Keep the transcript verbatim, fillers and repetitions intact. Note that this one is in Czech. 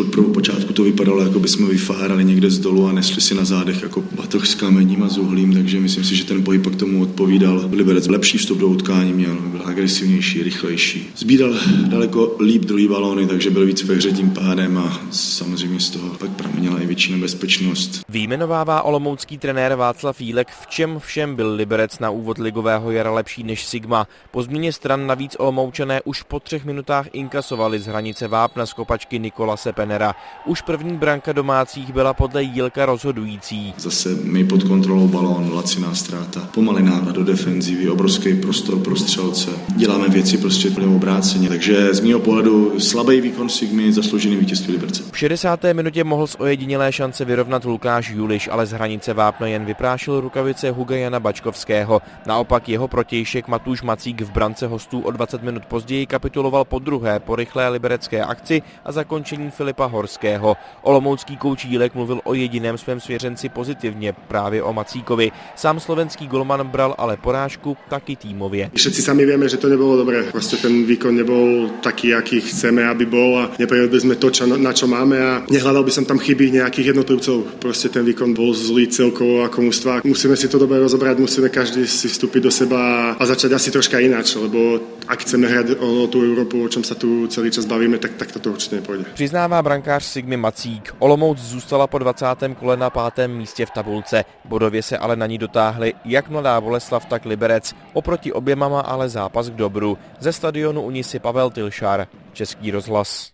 už od prvopočátku to vypadalo, jako by jsme vyfárali někde z dolu a nesli si na zádech jako batoh s kamením a s uhlím, takže myslím si, že ten pohyb k tomu odpovídal. Liberec lepší vstup do utkání měl, byl agresivnější, rychlejší. Zbídal daleko líp druhý balóny, takže byl víc ve hře tím pádem a samozřejmě z toho pak pramenila i větší nebezpečnost. Vyjmenovává olomoucký trenér Václav Jílek, v čem všem byl Liberec na úvod ligového jara lepší než Sigma. Po změně stran navíc Olomoučané už po třech minutách inkasovali z hranice vápna z kopačky Nicolase Pennera. Už první branka domácích byla podle Jílka rozhodující. Zase my pod kontrolou balón, laciná ztráta, pomalý návrat do defenzivy, obrovský prostor pro střelce. Děláme věci prostě plně obráceně, takže z mého pohledu slabý výkon Sigmy, zasloužený vítězství Liberce. V šedesáté minutě mohl z ojedinělé šance vyrovnat Lukáš Juliš, ale z hranice vápna jen vyprášil rukavice Huga Jana Bačkovského. Naopak jeho protějšek Matúš Maceík v brance hostů o dvacet minut později kapituloval podruhé po rychlé liberecké akci a zakončení Filipa Horského. Olomoucký kouč Jílek mluvil o jediném svém svěřenci pozitivně, právě o Macíkovi. Sám slovenský golman bral ale porážku taky týmově. Všetci sami vieme, že to nebylo dobré. Prostě ten výkon nebyl taký, jaký chceme, aby byl, a neprevedli jsme to, čo, na čo máme, a nehľadal by som tam chyby nejakých jednotlivcov. Prostě ten výkon byl zlý celkovo ako mužstva. Musíme si to dobre rozobrať, musíme každý si vstúpiť do seba a začať asi troška ináč, lebo ak chceme hrať o tú Európu, o čom sa tu celý čas bavíme, tak, tak to určite nepôjde. Přiznává brankář Sigmy Maceík. Olomouc zůstala po dvacátém kole na pátém místě v tabulce. Bodově se ale na ní dotáhli jak mladá Boleslav, tak Liberec. Oproti oběma má ale zápas k dobru. Ze stadionu Unisi Pavel Tilšár, Český rozhlas.